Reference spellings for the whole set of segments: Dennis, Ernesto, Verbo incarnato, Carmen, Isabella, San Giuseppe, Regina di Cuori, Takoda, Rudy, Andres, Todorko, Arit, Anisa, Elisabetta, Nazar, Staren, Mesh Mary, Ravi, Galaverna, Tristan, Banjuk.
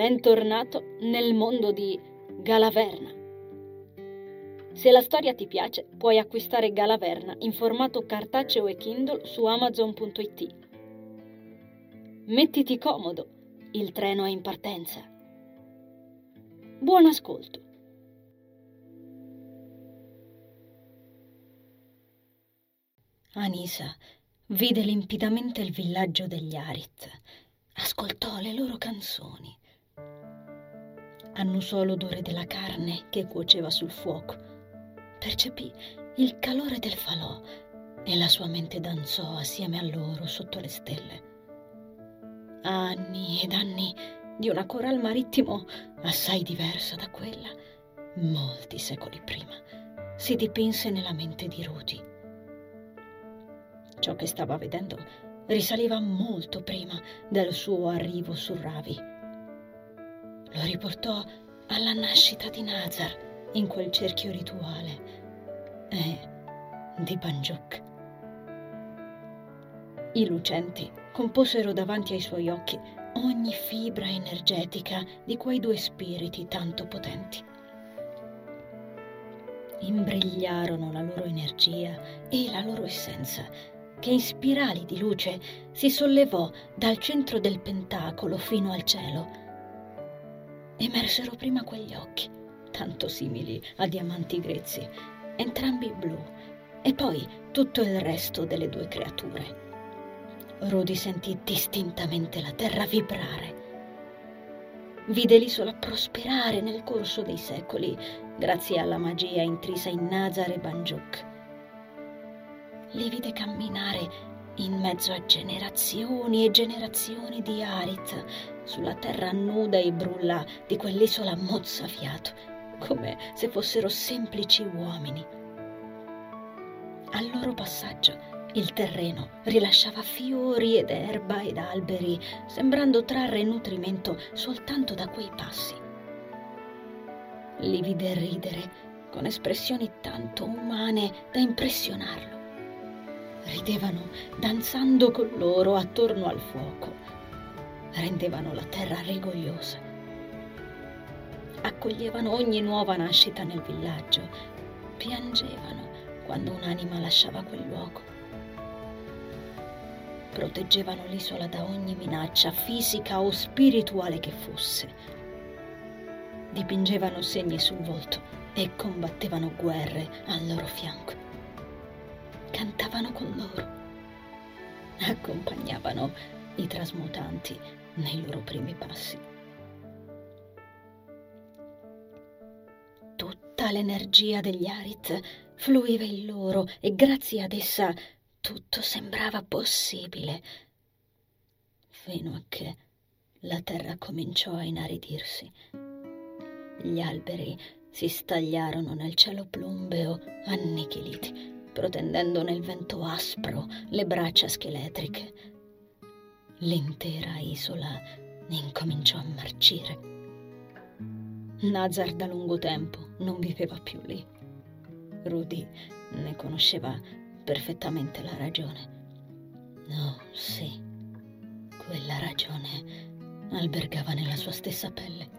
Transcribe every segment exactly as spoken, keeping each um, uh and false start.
Bentornato nel mondo di Galaverna. Se la storia ti piace, puoi acquistare Galaverna in formato cartaceo e Kindle su amazon punto it. Mettiti comodo, il treno è in partenza. Buon ascolto. Anisa vide limpidamente il villaggio degli Arit, ascoltò le loro canzoni, annusò l'odore della carne che cuoceva sul fuoco, percepì il calore del falò e la sua mente danzò assieme a loro sotto le stelle. Anni ed anni di una coral marittimo assai diversa da quella, molti secoli prima, si dipinse nella mente di Rudy. Ciò che stava vedendo risaliva molto prima del suo arrivo su Ravi. Lo riportò alla nascita di Nazar in quel cerchio rituale e di Banjuk. I lucenti composero davanti ai suoi occhi ogni fibra energetica di quei due spiriti tanto potenti. Imbrigliarono la loro energia e la loro essenza, che in spirali di luce si sollevò dal centro del pentacolo fino al cielo. Emersero prima quegli occhi, tanto simili a diamanti grezzi, entrambi blu, e poi tutto il resto delle due creature. Rudy sentì distintamente la terra vibrare. Vide l'isola prosperare nel corso dei secoli, grazie alla magia intrisa in Nazar e Banjuk. Li vide camminare in mezzo a generazioni e generazioni di Arit sulla terra nuda e brulla di quell'isola mozzafiato, come se fossero semplici uomini. Al loro passaggio il terreno rilasciava fiori ed erba ed alberi, sembrando trarre nutrimento soltanto da quei passi. Li vide ridere con espressioni tanto umane da impressionarlo. Ridevano danzando con loro attorno al fuoco, rendevano la terra rigogliosa. Accoglievano ogni nuova nascita nel villaggio, piangevano quando un'anima lasciava quel luogo. Proteggevano l'isola da ogni minaccia fisica o spirituale che fosse. Dipingevano segni sul volto e combattevano guerre al loro fianco. Cantavano con loro, accompagnavano i trasmutanti nei loro primi passi. Tutta l'energia degli Arit fluiva in loro e grazie ad essa tutto sembrava possibile, fino a che la terra cominciò a inaridirsi. Gli alberi si stagliarono nel cielo plumbeo, annichiliti, protendendo nel vento aspro le braccia scheletriche. L'intera isola incominciò a marcire. Nazar da lungo tempo non viveva più lì. Rudy ne conosceva perfettamente la ragione. No, sì, quella ragione albergava nella sua stessa pelle.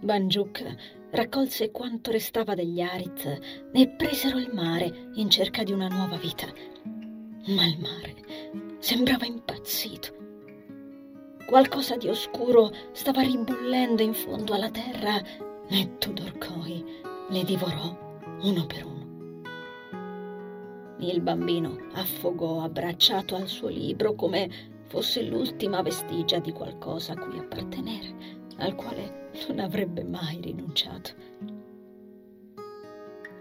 Banjuk raccolse quanto restava degli Arit e presero il mare in cerca di una nuova vita. Ma il mare sembrava impazzito. Qualcosa di oscuro stava ribollendo in fondo alla terra e Todorko le divorò uno per uno. Il bambino affogò abbracciato al suo libro come fosse l'ultima vestigia di qualcosa a cui appartenere, al quale non avrebbe mai rinunciato.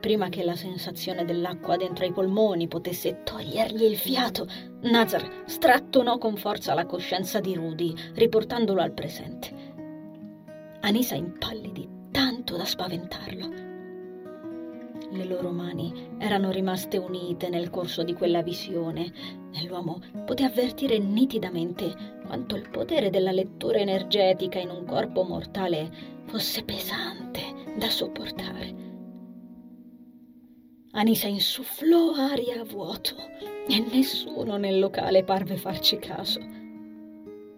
Prima che la sensazione dell'acqua dentro i polmoni potesse togliergli il fiato, Nazar strattonò con forza la coscienza di Rudy, riportandolo al presente. Anisa impallidì tanto da spaventarlo. Le loro mani erano rimaste unite nel corso di quella visione e l'uomo poté avvertire nitidamente quanto il potere della lettura energetica in un corpo mortale fosse pesante da sopportare. Anisa insufflò aria a vuoto e nessuno nel locale parve farci caso.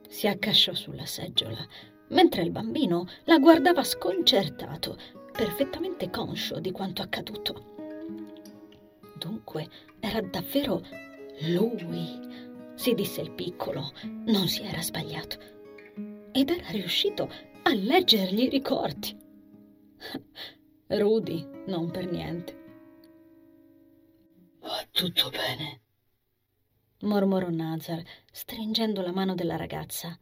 Si accasciò sulla seggiola, mentre il bambino la guardava sconcertato, perfettamente conscio di quanto accaduto. Dunque, era davvero lui, si disse il piccolo, non si era sbagliato. Ed era riuscito a leggergli i ricordi. Rudy, non per niente. Va tutto bene, mormorò Nazar, stringendo la mano della ragazza.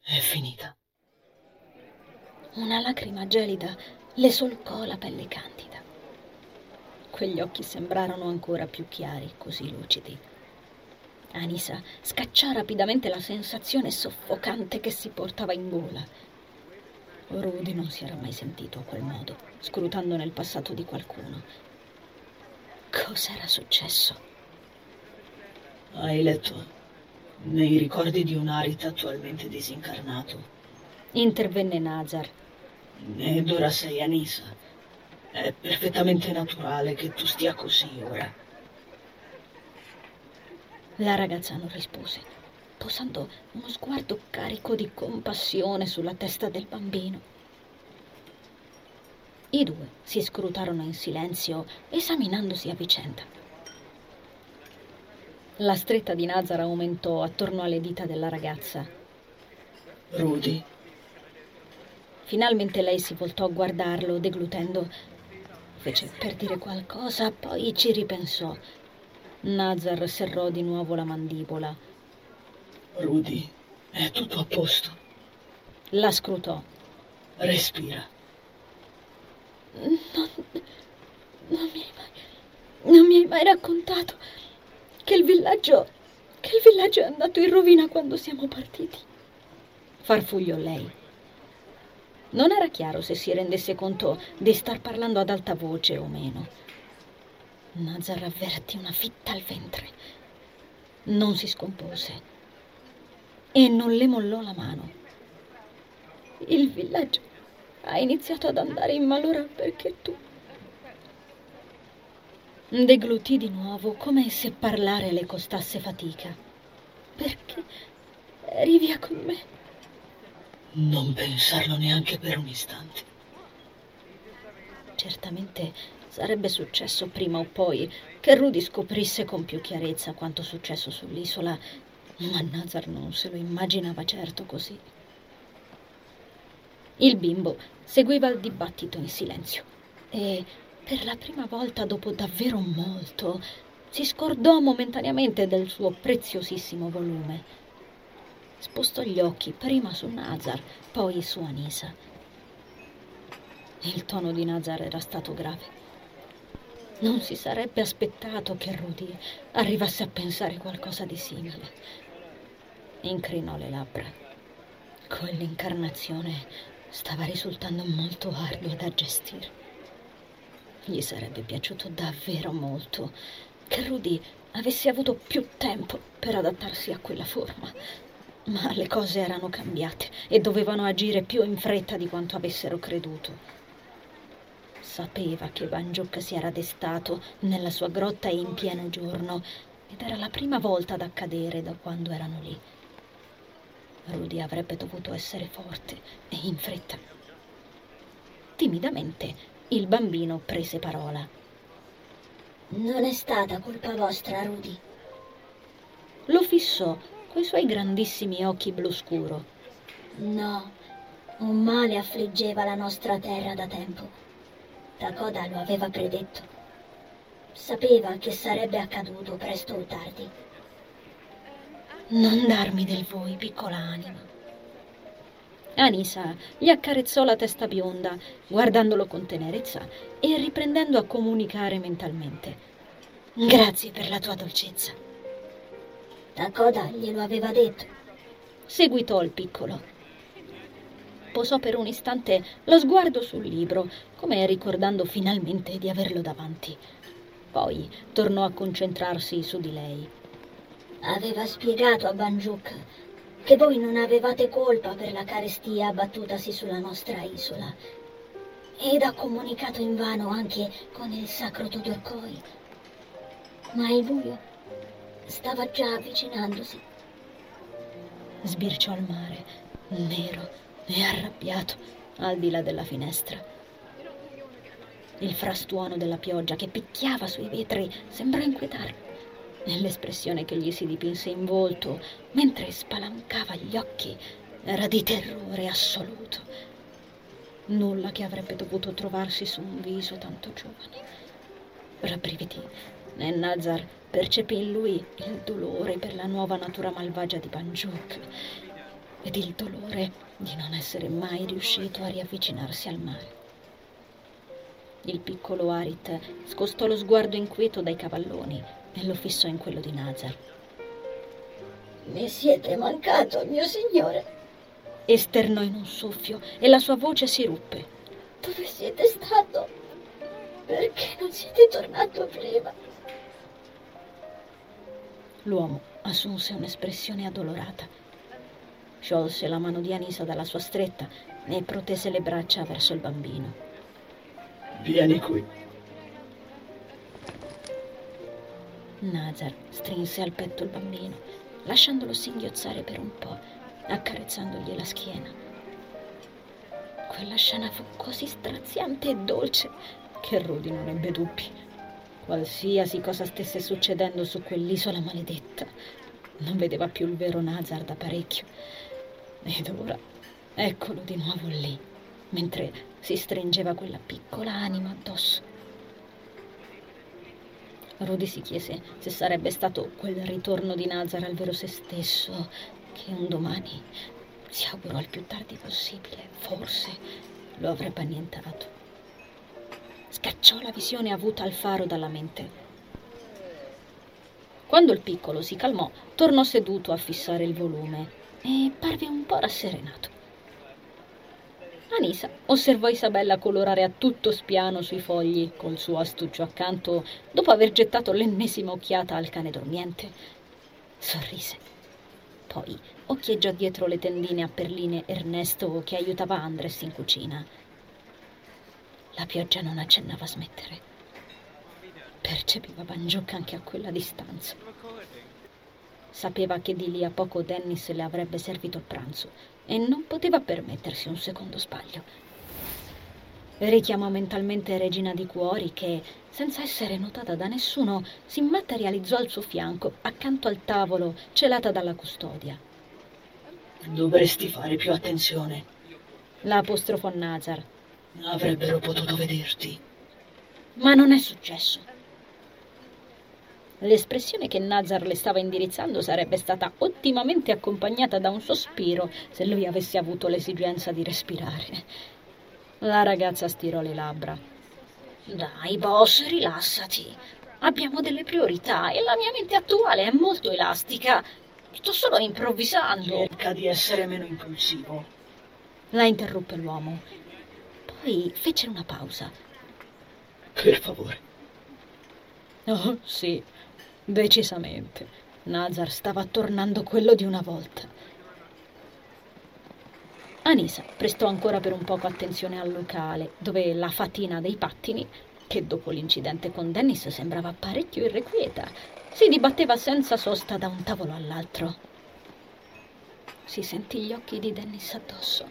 È finita. Una lacrima gelida le solcò la pelle candida. Quegli occhi sembrarono ancora più chiari, così lucidi. Anisa scacciò rapidamente la sensazione soffocante che si portava in gola. Rudy non si era mai sentito a quel modo, scrutando nel passato di qualcuno. Cos'era successo? Hai letto nei ricordi di un Arit attualmente disincarnato, intervenne Nazar. Ed ora sei Anisa. È perfettamente naturale che tu stia così ora. La ragazza non rispose, posando uno sguardo carico di compassione sulla testa del bambino. I due si scrutarono in silenzio, esaminandosi a vicenda. La stretta di Nazar aumentò attorno alle dita della ragazza. Rudy. Finalmente lei si voltò a guardarlo, deglutendo. Fece per dire qualcosa, poi ci ripensò. Nazar serrò di nuovo la mandibola. Rudy, è tutto a posto. La scrutò. Respira. Non, non, mi hai mai, non mi hai mai raccontato che il villaggio, che il villaggio è andato in rovina quando siamo partiti. Farfugliò lei. Non era chiaro se si rendesse conto di star parlando ad alta voce o meno. Nazar avvertì una fitta al ventre. Non si scompose e non le mollò la mano. Il villaggio ha iniziato ad andare in malora perché tu... Deglutì di nuovo, come se parlare le costasse fatica. Perché eri via con me? Non pensarlo neanche per un istante. Certamente sarebbe successo prima o poi che Rudy scoprisse con più chiarezza quanto successo sull'isola, ma Nazar non se lo immaginava certo così. Il bimbo seguiva il dibattito in silenzio e, per la prima volta dopo davvero molto, si scordò momentaneamente del suo preziosissimo volume. Spostò gli occhi prima su Nazar, poi su Anisa. Il tono di Nazar era stato grave. Non si sarebbe aspettato che Rudy arrivasse a pensare qualcosa di simile. Incrinò le labbra. Quell'incarnazione stava risultando molto ardua da gestire. Gli sarebbe piaciuto davvero molto che Rudy avesse avuto più tempo per adattarsi a quella forma. Ma le cose erano cambiate e dovevano agire più in fretta di quanto avessero creduto. Sapeva che Banjuk si era destato nella sua grotta in pieno giorno ed era la prima volta ad accadere da quando erano lì. Rudy avrebbe dovuto essere forte e in fretta. Timidamente il bambino prese parola. Non è stata colpa vostra, Rudy. Lo fissò coi suoi grandissimi occhi blu scuro. No, un male affliggeva la nostra terra da tempo. Takoda lo aveva predetto. Sapeva che sarebbe accaduto presto o tardi. Non darmi del voi, piccola anima. Anisa gli accarezzò la testa bionda, guardandolo con tenerezza e riprendendo a comunicare mentalmente. Grazie per la tua dolcezza. Takoda glielo aveva detto, seguitò il piccolo. Posò per un istante lo sguardo sul libro, come ricordando finalmente di averlo davanti. Poi tornò a concentrarsi su di lei. Aveva spiegato a Banjuk che voi non avevate colpa per la carestia abbattutasi sulla nostra isola ed ha comunicato invano anche con il sacro Todorko. Ma il buio stava già avvicinandosi. sbirciò al mare, nero e arrabbiato, al di là della finestra. Il frastuono della pioggia che picchiava sui vetri sembrò inquietarlo, e l'espressione che gli si dipinse in volto mentre spalancava gli occhi era di terrore assoluto. Nulla che avrebbe dovuto trovarsi su un viso tanto giovane. Rabbrividì e Nazar percepì in lui il dolore per la nuova natura malvagia di Banjuk ed il dolore di non essere mai riuscito a riavvicinarsi al mare. Il piccolo Arit scostò lo sguardo inquieto dai cavalloni e lo fissò in quello di Nazar. «Mi siete mancato, mio signore!» esternò in un soffio e la sua voce si ruppe. «Dove siete stato? Perché non siete tornato prima?» L'uomo assunse un'espressione addolorata. Sciolse la mano di Anisa dalla sua stretta e protese le braccia verso il bambino. «Vieni qui!» Nazar strinse al petto il bambino, lasciandolo singhiozzare per un po', accarezzandogli la schiena. Quella scena fu così straziante e dolce che Rudy non ebbe dubbi. Qualsiasi cosa stesse succedendo su quell'isola maledetta, non vedeva più il vero Nazar da parecchio. Ed ora eccolo di nuovo lì, mentre si stringeva quella piccola anima addosso. Rudy si chiese se sarebbe stato quel ritorno di Nazar al vero se stesso che un domani, si augurò il più tardi possibile, forse lo avrebbe annientato. Scacciò la visione avuta al faro dalla mente. Quando il piccolo si calmò, tornò seduto a fissare il volume e parve un po' rasserenato. Anisa osservò Isabella colorare a tutto spiano sui fogli col suo astuccio accanto dopo aver gettato l'ennesima occhiata al cane dormiente. Sorrise. Poi occhieggiò dietro le tendine a perline Ernesto che aiutava Andres in cucina. La pioggia non accennava a smettere. Percepiva Banjuk anche a quella distanza. Sapeva che di lì a poco Dennis le avrebbe servito il pranzo e non poteva permettersi un secondo sbaglio. Richiamò mentalmente Regina di Cuori che, senza essere notata da nessuno, si materializzò al suo fianco, accanto al tavolo, celata dalla custodia. «Dovresti fare più attenzione», la apostrofò Nazar. «Avrebbero potuto vederti». «Ma non è successo». L'espressione che Nazar le stava indirizzando sarebbe stata ottimamente accompagnata da un sospiro se lui avesse avuto l'esigenza di respirare. La ragazza stirò le labbra. «Dai, boss, rilassati. Abbiamo delle priorità e la mia mente attuale è molto elastica. Sto solo improvvisando». «Cerca di essere meno impulsivo», la interruppe l'uomo. Poi fece una pausa. «Per favore». Oh, sì, decisamente. Nazar stava tornando quello di una volta. Anisa prestò ancora per un poco attenzione al locale, dove la fatina dei pattini, che dopo l'incidente con Dennis sembrava parecchio irrequieta, si dibatteva senza sosta da un tavolo all'altro. Si sentì gli occhi di Dennis addosso.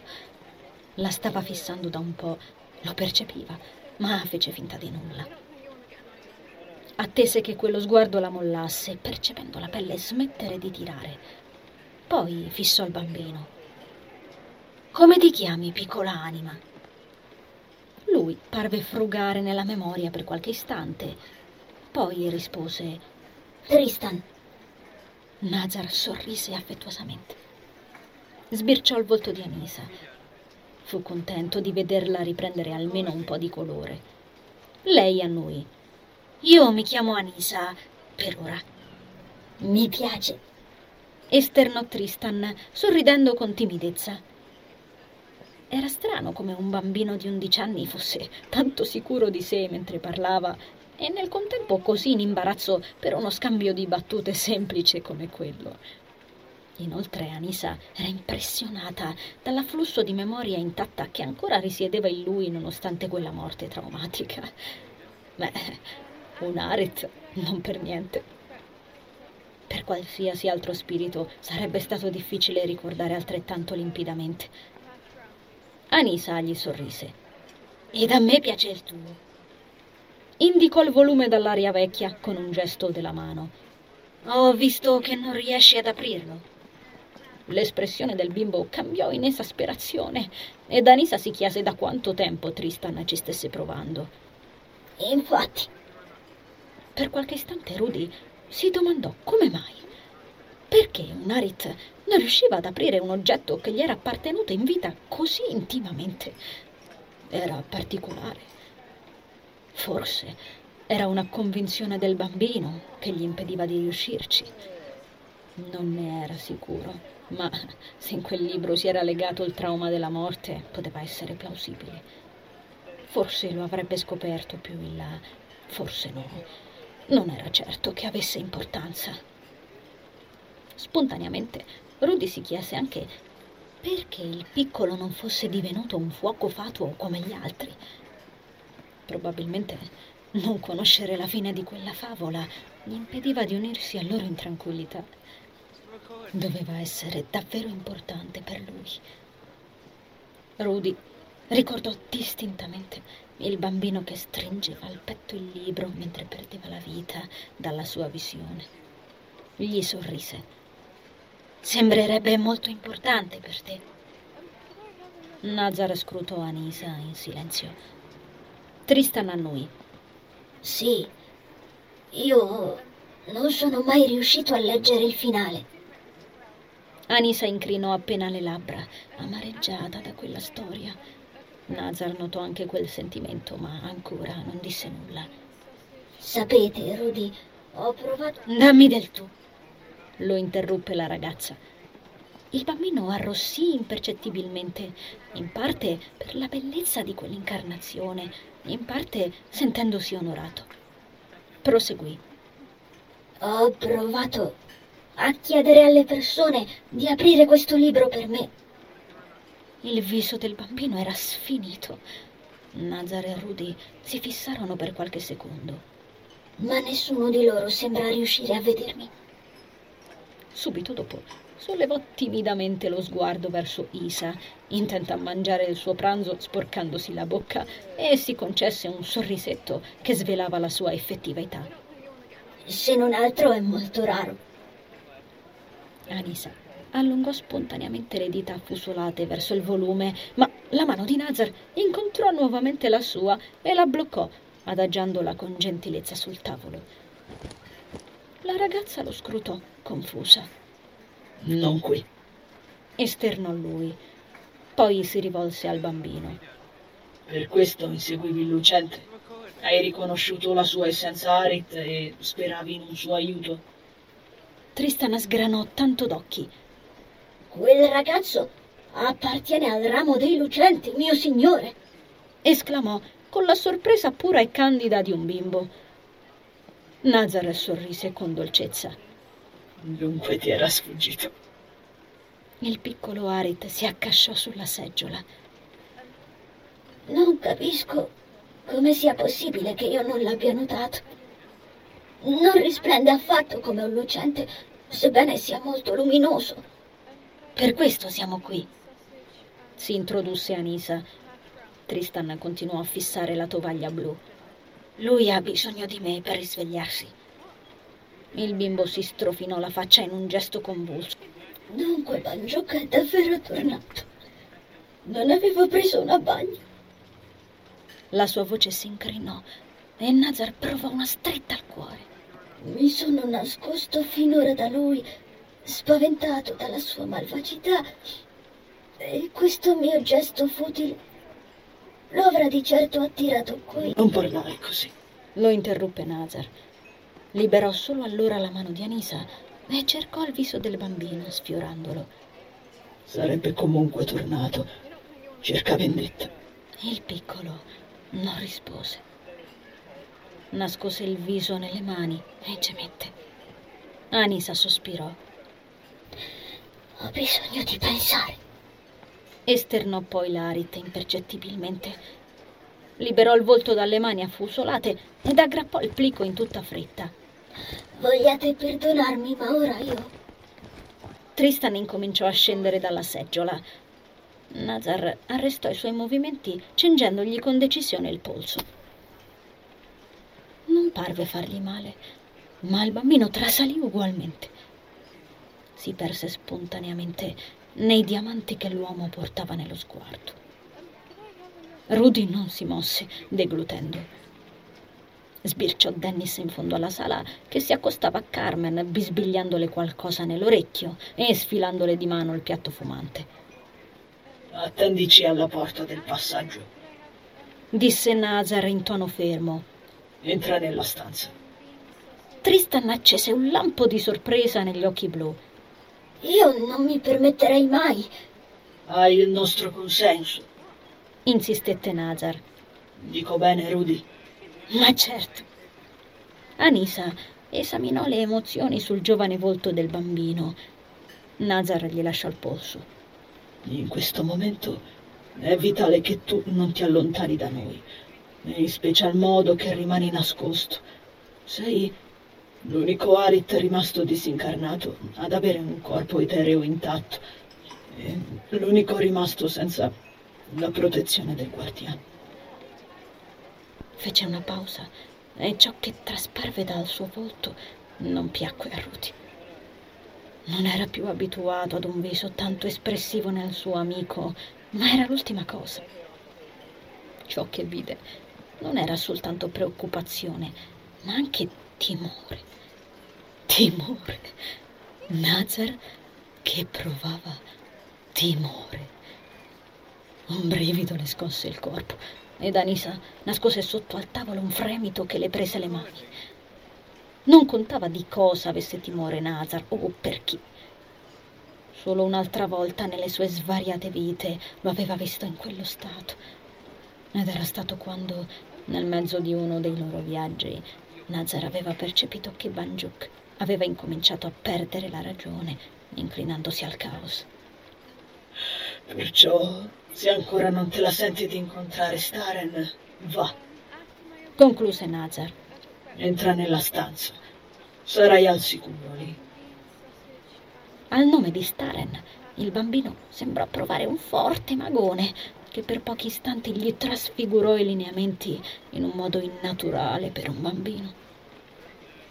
La stava fissando da un po', lo percepiva, ma fece finta di nulla. Attese che quello sguardo la mollasse, percependo la pelle smettere di tirare. Poi fissò il bambino. «Come ti chiami, piccola anima?» Lui parve frugare nella memoria per qualche istante. Poi rispose: «Tristan». Nazar sorrise affettuosamente. Sbirciò il volto di Anisa. Fu contento di vederla riprendere almeno un po' di colore. Lei annui. «Io mi chiamo Anisa, per ora». «Mi piace», esternò Tristan, sorridendo con timidezza. Era strano come un bambino di undici anni fosse tanto sicuro di sé mentre parlava e nel contempo così in imbarazzo per uno scambio di battute semplice come quello. Inoltre Anisa era impressionata dall'afflusso di memoria intatta che ancora risiedeva in lui nonostante quella morte traumatica. Beh, un Arit non per niente. Per qualsiasi altro spirito sarebbe stato difficile ricordare altrettanto limpidamente. Anisa gli sorrise. «Ed a me piace il tuo!» Indicò il volume dall'aria vecchia con un gesto della mano. «Ho visto che non riesci ad aprirlo!» L'espressione del bimbo cambiò in esasperazione ed Anisa si chiese da quanto tempo Tristan ci stesse provando. «Infatti!» Per qualche istante Rudy si domandò come mai, perché un Arit non riusciva ad aprire un oggetto che gli era appartenuto in vita così intimamente. Era particolare. Forse era una convinzione del bambino che gli impediva di riuscirci. Non ne era sicuro, ma se in quel libro si era legato il trauma della morte, poteva essere plausibile. Forse lo avrebbe scoperto più in là, forse no. Non era certo che avesse importanza. Spontaneamente, Rudy si chiese anche perché il piccolo non fosse divenuto un fuoco fatuo come gli altri. Probabilmente non conoscere la fine di quella favola gli impediva di unirsi a loro in tranquillità. Doveva essere davvero importante per lui. Rudy ricordò distintamente il bambino che stringeva al petto il libro mentre perdeva la vita dalla sua visione. Gli sorrise. «Sembrerebbe molto importante per te». Nazar scrutò Anisa in silenzio. Tristan annui. «Sì, io non sono mai riuscito a leggere il finale». Anisa incrinò appena le labbra, amareggiata da quella storia. Nazar notò anche quel sentimento, ma ancora non disse nulla. «Sapete, Rudy, ho provato...» «Dammi del tu!» lo interruppe la ragazza. Il bambino arrossì impercettibilmente, in parte per la bellezza di quell'incarnazione, in parte sentendosi onorato. Proseguì. «Ho provato a chiedere alle persone di aprire questo libro per me». Il viso del bambino era sfinito. Nazar e Rudy si fissarono per qualche secondo. «Ma nessuno di loro sembra riuscire a vedermi». Subito dopo sollevò timidamente lo sguardo verso Isa, intenta a mangiare il suo pranzo sporcandosi la bocca, e si concesse un sorrisetto che svelava la sua effettiva età. «Se non altro è molto raro». Anisa allungò spontaneamente le dita affusolate verso il volume, ma la mano di Nazar incontrò nuovamente la sua e la bloccò, adagiandola con gentilezza sul tavolo. La ragazza lo scrutò, confusa. «Non qui», esternò lui. Poi si rivolse al bambino. «Per questo inseguivi il lucente? Hai riconosciuto la sua essenza Arit e speravi in un suo aiuto?» Tristan sgranò tanto d'occhi. «Quel ragazzo appartiene al ramo dei lucenti, mio signore!» esclamò con la sorpresa pura e candida di un bimbo. Nazar sorrise con dolcezza. «Dunque ti era sfuggito». Il piccolo Arit si accasciò sulla seggiola. «Non capisco come sia possibile che io non l'abbia notato. Non risplende affatto come un lucente, sebbene sia molto luminoso». «Per questo siamo qui», si introdusse Anisa. Tristan continuò a fissare la tovaglia blu. «Lui ha bisogno di me per risvegliarsi». Il bimbo si strofinò la faccia in un gesto convulso. «Dunque Banjuk è davvero tornato. Non avevo preso una bagna». La sua voce si incrinò e Nazar provò una stretta al cuore. «Mi sono nascosto finora da lui, spaventato dalla sua malvagità, e questo mio gesto futile lo avrà di certo attirato qui». «Non parlare così», lo interruppe Nazar. Liberò solo allora la mano di Anisa e cercò il viso del bambino, sfiorandolo. «Sarebbe comunque tornato. Cerca vendetta». Il piccolo non rispose. Nascose il viso nelle mani e gemette. Anisa sospirò. «Ho bisogno di pensare», esternò poi l'Arit impercettibilmente. Liberò il volto dalle mani affusolate ed aggrappò il plico in tutta fretta. Vogliate perdonarmi, ma ora io... Tristan incominciò a scendere dalla seggiola. Nazar arrestò i suoi movimenti, cingendogli con decisione il polso. Non parve fargli male, ma il bambino trasalì ugualmente. Si perse spontaneamente nei diamanti che l'uomo portava nello sguardo. Rudy non si mosse, deglutendo. Sbirciò Dennis in fondo alla sala, che si accostava a Carmen, bisbigliandole qualcosa nell'orecchio e sfilandole di mano il piatto fumante. «Attendici alla porta del passaggio», disse Nazar in tono fermo. «Entra nella stanza». Tristan accese un lampo di sorpresa negli occhi blu. «Io non mi permetterei mai». «Hai il nostro consenso», insistette Nazar. «Dico bene, Rudy?» «Ma certo». Anisa esaminò le emozioni sul giovane volto del bambino. Nazar gli lasciò il polso. «In questo momento è vitale che tu non ti allontani da noi, in special modo che rimani nascosto. Sei l'unico Arit rimasto disincarnato ad avere un corpo etereo intatto, e l'unico rimasto senza la protezione del guardiano». Fece una pausa e ciò che trasparve dal suo volto non piacque a Rudy. Non era più abituato ad un viso tanto espressivo nel suo amico, ma era l'ultima cosa. Ciò che vide non era soltanto preoccupazione, ma anche timore. Timore. Nazar che provava timore. Un brivido le scosse il corpo ed Anisa nascose sotto al tavolo un fremito che le prese le mani. Non contava di cosa avesse timore Nazar o per chi. Solo un'altra volta nelle sue svariate vite lo aveva visto in quello stato. Ed era stato quando, nel mezzo di uno dei loro viaggi, Nazar aveva percepito che Banjuk aveva incominciato a perdere la ragione, inclinandosi al caos. «Perciò, se ancora non te la senti di incontrare Staren, va», concluse Nazar. «Entra nella stanza. Sarai al sicuro lì». Al nome di Staren, il bambino sembrò provare un forte magone che per pochi istanti gli trasfigurò i lineamenti in un modo innaturale per un bambino.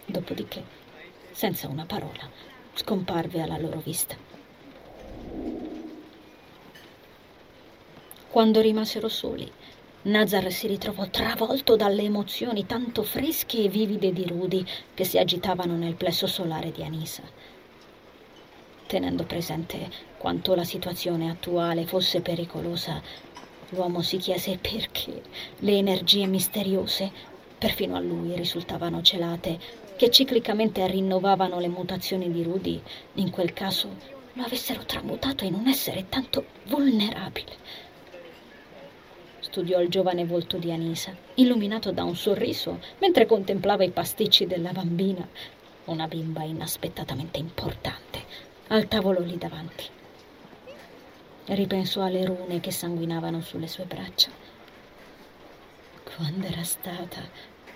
Dopodiché, senza una parola, scomparve alla loro vista. Quando rimasero soli, Nazar si ritrovò travolto dalle emozioni tanto fresche e vivide di Rudy che si agitavano nel plesso solare di Anisa. Tenendo presente quanto la situazione attuale fosse pericolosa, l'uomo si chiese perché le energie misteriose, perfino a lui, risultavano celate, che ciclicamente rinnovavano le mutazioni di Rudy, in quel caso lo avessero tramutato in un essere tanto vulnerabile. Studiò il giovane volto di Anisa, illuminato da un sorriso, mentre contemplava i pasticci della bambina, una bimba inaspettatamente importante, al tavolo lì davanti. Ripensò alle rune che sanguinavano sulle sue braccia. Quando era stata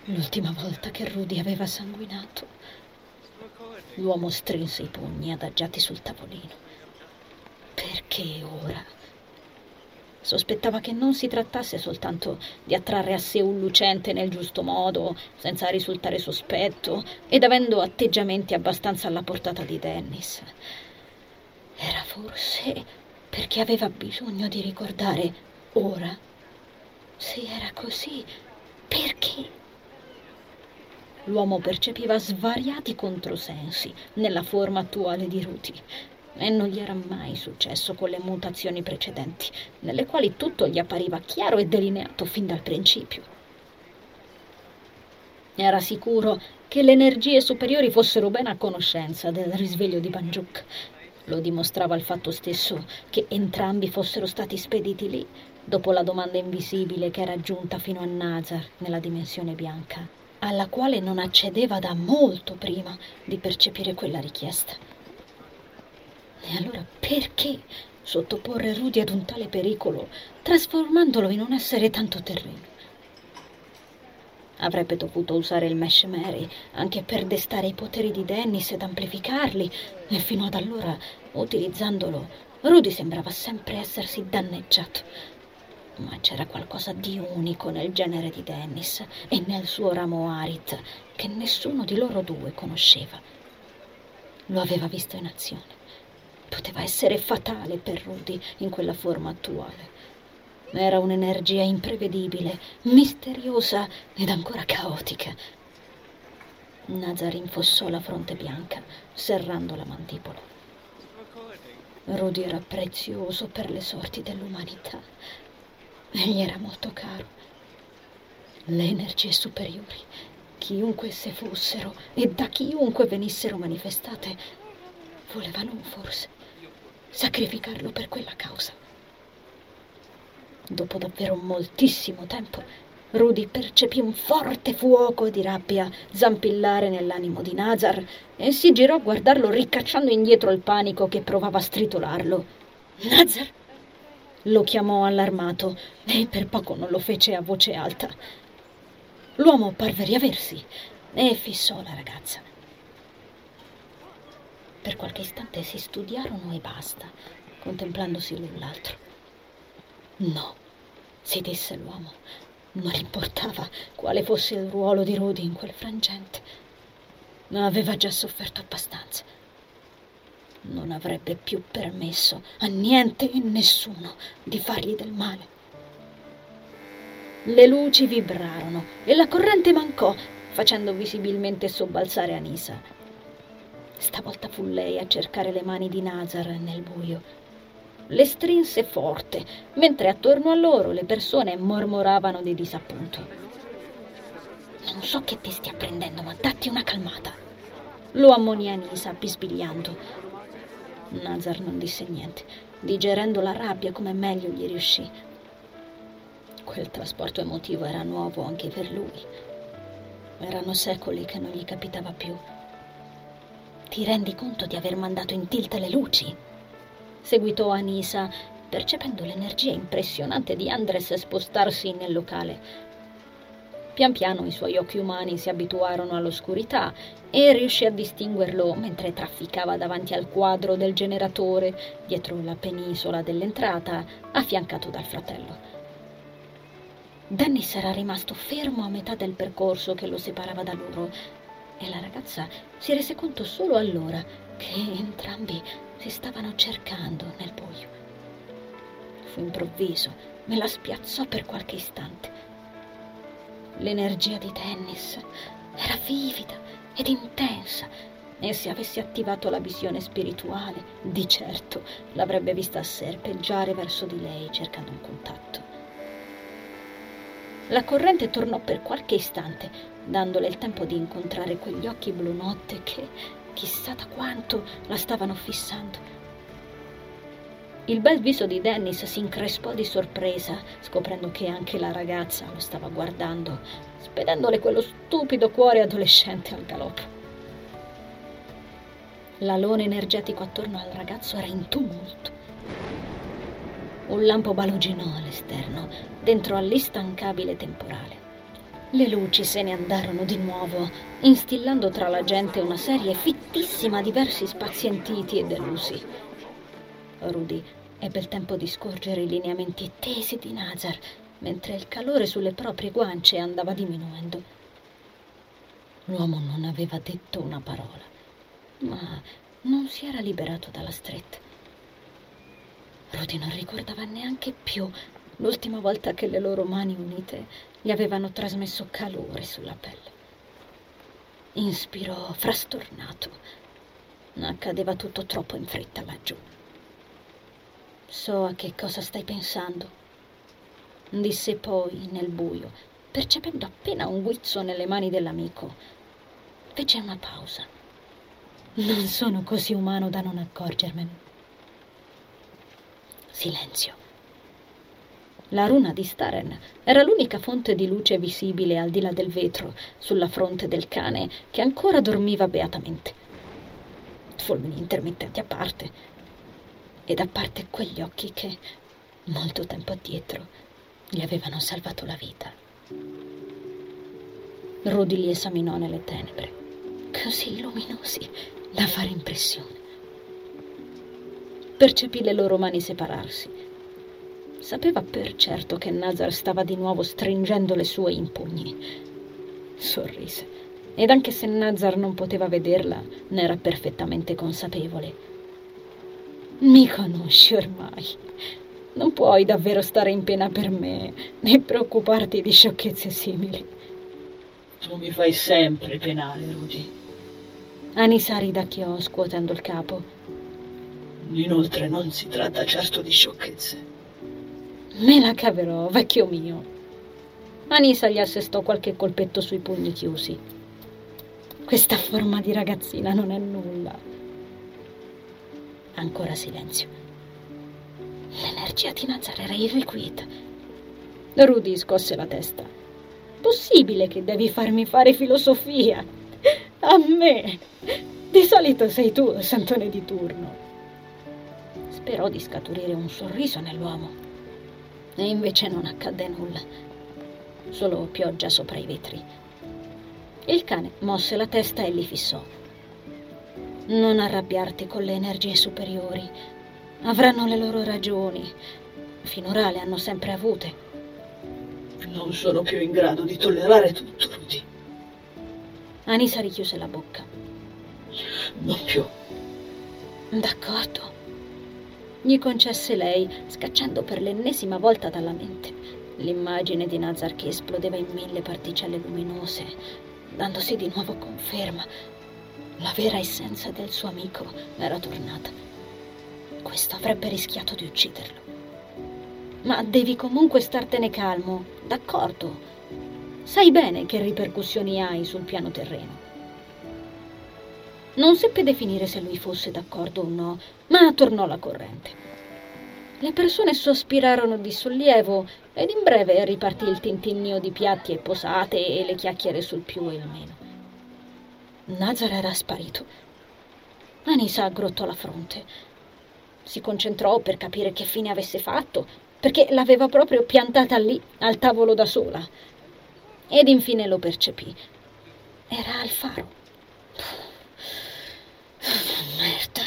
l'ultima volta che Rudy aveva sanguinato? L'uomo strinse i pugni adagiati sul tavolino. Perché ora? Sospettava che non si trattasse soltanto di attrarre a sé un lucente nel giusto modo, senza risultare sospetto, ed avendo atteggiamenti abbastanza alla portata di Dennis. Era forse perché aveva bisogno di ricordare ora. Se era così, perché? L'uomo percepiva svariati controsensi nella forma attuale di Rudy. E non gli era mai successo con le mutazioni precedenti, nelle quali tutto gli appariva chiaro e delineato fin dal principio. Era sicuro che le energie superiori fossero ben a conoscenza del risveglio di Banjuk. Lo dimostrava il fatto stesso che entrambi fossero stati spediti lì, dopo la domanda invisibile che era giunta fino a Nazar nella dimensione bianca, alla quale non accedeva da molto prima di percepire quella richiesta. E allora perché sottoporre Rudy ad un tale pericolo, trasformandolo in un essere tanto terreno? Avrebbe dovuto usare il Mesh Mary anche per destare i poteri di Dennis ed amplificarli, e fino ad allora, utilizzandolo, Rudy sembrava sempre essersi danneggiato. Ma c'era qualcosa di unico nel genere di Dennis e nel suo ramo Arit che nessuno di loro due conosceva. Lo aveva visto in azione. Poteva essere fatale per Rudy in quella forma attuale. Era un'energia imprevedibile, misteriosa ed ancora caotica. Nazar infossò la fronte bianca, serrando la mandibola. Rudy era prezioso per le sorti dell'umanità. Egli era molto caro. Le energie superiori, chiunque esse fossero e da chiunque venissero manifestate, volevano forse sacrificarlo per quella causa. Dopo davvero moltissimo tempo, Rudy percepì un forte fuoco di rabbia zampillare nell'animo di Nazar e si girò a guardarlo, ricacciando indietro il panico che provava a stritolarlo. Nazar! Lo chiamò allarmato e per poco non lo fece a voce alta. L'uomo parve riaversi e fissò la ragazza. Per qualche istante si studiarono e basta, contemplandosi l'un l'altro. No, si disse l'uomo, non importava quale fosse il ruolo di Rudy in quel frangente. Aveva già sofferto abbastanza. Non avrebbe più permesso a niente e nessuno di fargli del male. Le luci vibrarono e la corrente mancò, facendo visibilmente sobbalzare Anisa. Stavolta fu lei a cercare le mani di Nazar nel buio. Le strinse forte, mentre attorno a loro le persone mormoravano di disappunto. «Non so che ti stia prendendo, ma datti una calmata!» lo ammonì Anisa, bisbigliando. Nazar non disse niente, digerendo la rabbia come meglio gli riuscì. Quel trasporto emotivo era nuovo anche per lui. Erano secoli che non gli capitava più. «Ti rendi conto di aver mandato in tilt le luci?» seguitò Anisa, percependo l'energia impressionante di Andres spostarsi nel locale. Pian piano i suoi occhi umani si abituarono all'oscurità e riuscì a distinguerlo mentre trafficava davanti al quadro del generatore dietro la penisola dell'entrata, affiancato dal fratello. Dennis era rimasto fermo a metà del percorso che lo separava da loro e la ragazza si rese conto solo allora che entrambi si stavano cercando nel buio. Fu improvviso, me la spiazzò per qualche istante. L'energia di Dennis era vivida ed intensa e se avesse attivato la visione spirituale, di certo l'avrebbe vista serpeggiare verso di lei cercando un contatto. La corrente tornò per qualche istante, dandole il tempo di incontrare quegli occhi blu notte che, chissà da quanto, la stavano fissando. Il bel viso di Dennis si increspò di sorpresa, scoprendo che anche la ragazza lo stava guardando, spedendole quello stupido cuore adolescente al galoppo. L'alone energetico attorno al ragazzo era in tumulto. Un lampo baluginò all'esterno, dentro all'instancabile temporale. Le luci se ne andarono di nuovo, instillando tra la gente una serie fittissima di versi spazientiti e delusi. Rudy ebbe il tempo di scorgere i lineamenti tesi di Nazar, mentre il calore sulle proprie guance andava diminuendo. L'uomo non aveva detto una parola, ma non si era liberato dalla stretta. Rudy non ricordava neanche più l'ultima volta che le loro mani unite gli avevano trasmesso calore sulla pelle. Inspirò frastornato. Accadeva tutto troppo in fretta laggiù. «So a che cosa stai pensando», disse poi nel buio, percependo appena un guizzo nelle mani dell'amico. Fece una pausa. «Non sono così umano da non accorgermene». Silenzio. La runa di Staren era l'unica fonte di luce visibile al di là del vetro, sulla fronte del cane che ancora dormiva beatamente. Fulmini intermittenti a parte. E da parte quegli occhi che, molto tempo addietro, gli avevano salvato la vita. Rudy li esaminò nelle tenebre, così luminosi da fare impressione. Percepì le loro mani separarsi. Sapeva per certo che Nazar stava di nuovo stringendo le sue in pugni. Sorrise, ed anche se Nazar non poteva vederla, ne era perfettamente consapevole. Mi conosci ormai. Non puoi davvero stare in pena per me, né preoccuparti di sciocchezze simili. Tu mi fai sempre penare, Rudy. Anisa ridacchiò, scuotendo il capo. Inoltre non si tratta certo di sciocchezze. Me la caverò, vecchio mio. Anisa gli assestò qualche colpetto sui pugni chiusi. Questa forma di ragazzina non è nulla. Ancora silenzio. L'energia di Nazar era irrequieta. Rudy scosse la testa. Possibile che devi farmi fare filosofia? A me? Di solito sei tu, santone di turno. Sperò di scaturire un sorriso nell'uomo. E invece non accadde nulla. Solo pioggia sopra i vetri. Il cane mosse la testa e li fissò. Non arrabbiarti con le energie superiori. Avranno le loro ragioni. Finora le hanno sempre avute. Non sono più in grado di tollerare tutto, Rudy. Anisa richiuse la bocca. Non più. D'accordo. Gli concesse lei, scacciando per l'ennesima volta dalla mente l'immagine di Nazar che esplodeva in mille particelle luminose, dandosi di nuovo conferma. La vera essenza del suo amico era tornata. Questo avrebbe rischiato di ucciderlo. Ma devi comunque startene calmo, d'accordo? Sai bene che ripercussioni hai sul piano terreno. Non seppe definire se lui fosse d'accordo o no, ma tornò la corrente. Le persone sospirarono di sollievo ed in breve ripartì il tintinnio di piatti e posate e le chiacchiere sul più e il meno. Nazar era sparito. Anisa aggrottò la fronte. Si concentrò per capire che fine avesse fatto, perché l'aveva proprio piantata lì, al tavolo da sola. Ed infine lo percepì. Era al faro. Oh, merda,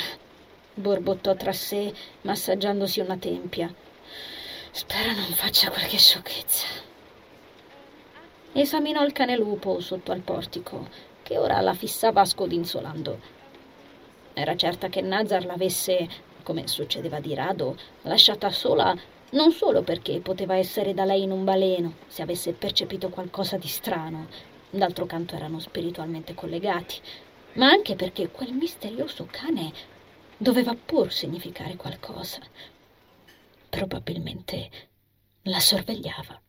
borbottò tra sé, massaggiandosi una tempia. Spero non faccia qualche sciocchezza. Esaminò il cane lupo sotto al portico, che ora la fissava scodinzolando. Era certa che Nazar l'avesse, come succedeva di rado, lasciata sola. Non solo perché poteva essere da lei in un baleno, se avesse percepito qualcosa di strano, d'altro canto erano spiritualmente collegati, ma anche perché quel misterioso cane doveva pur significare qualcosa. Probabilmente la sorvegliava.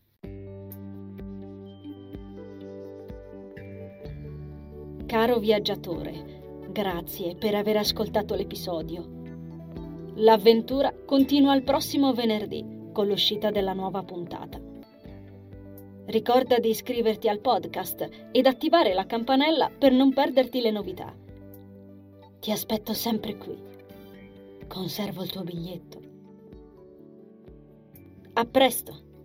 Caro viaggiatore, grazie per aver ascoltato l'episodio. L'avventura continua il prossimo venerdì, con l'uscita della nuova puntata. Ricorda di iscriverti al podcast ed attivare la campanella per non perderti le novità. Ti aspetto sempre qui. Conservo il tuo biglietto. A presto!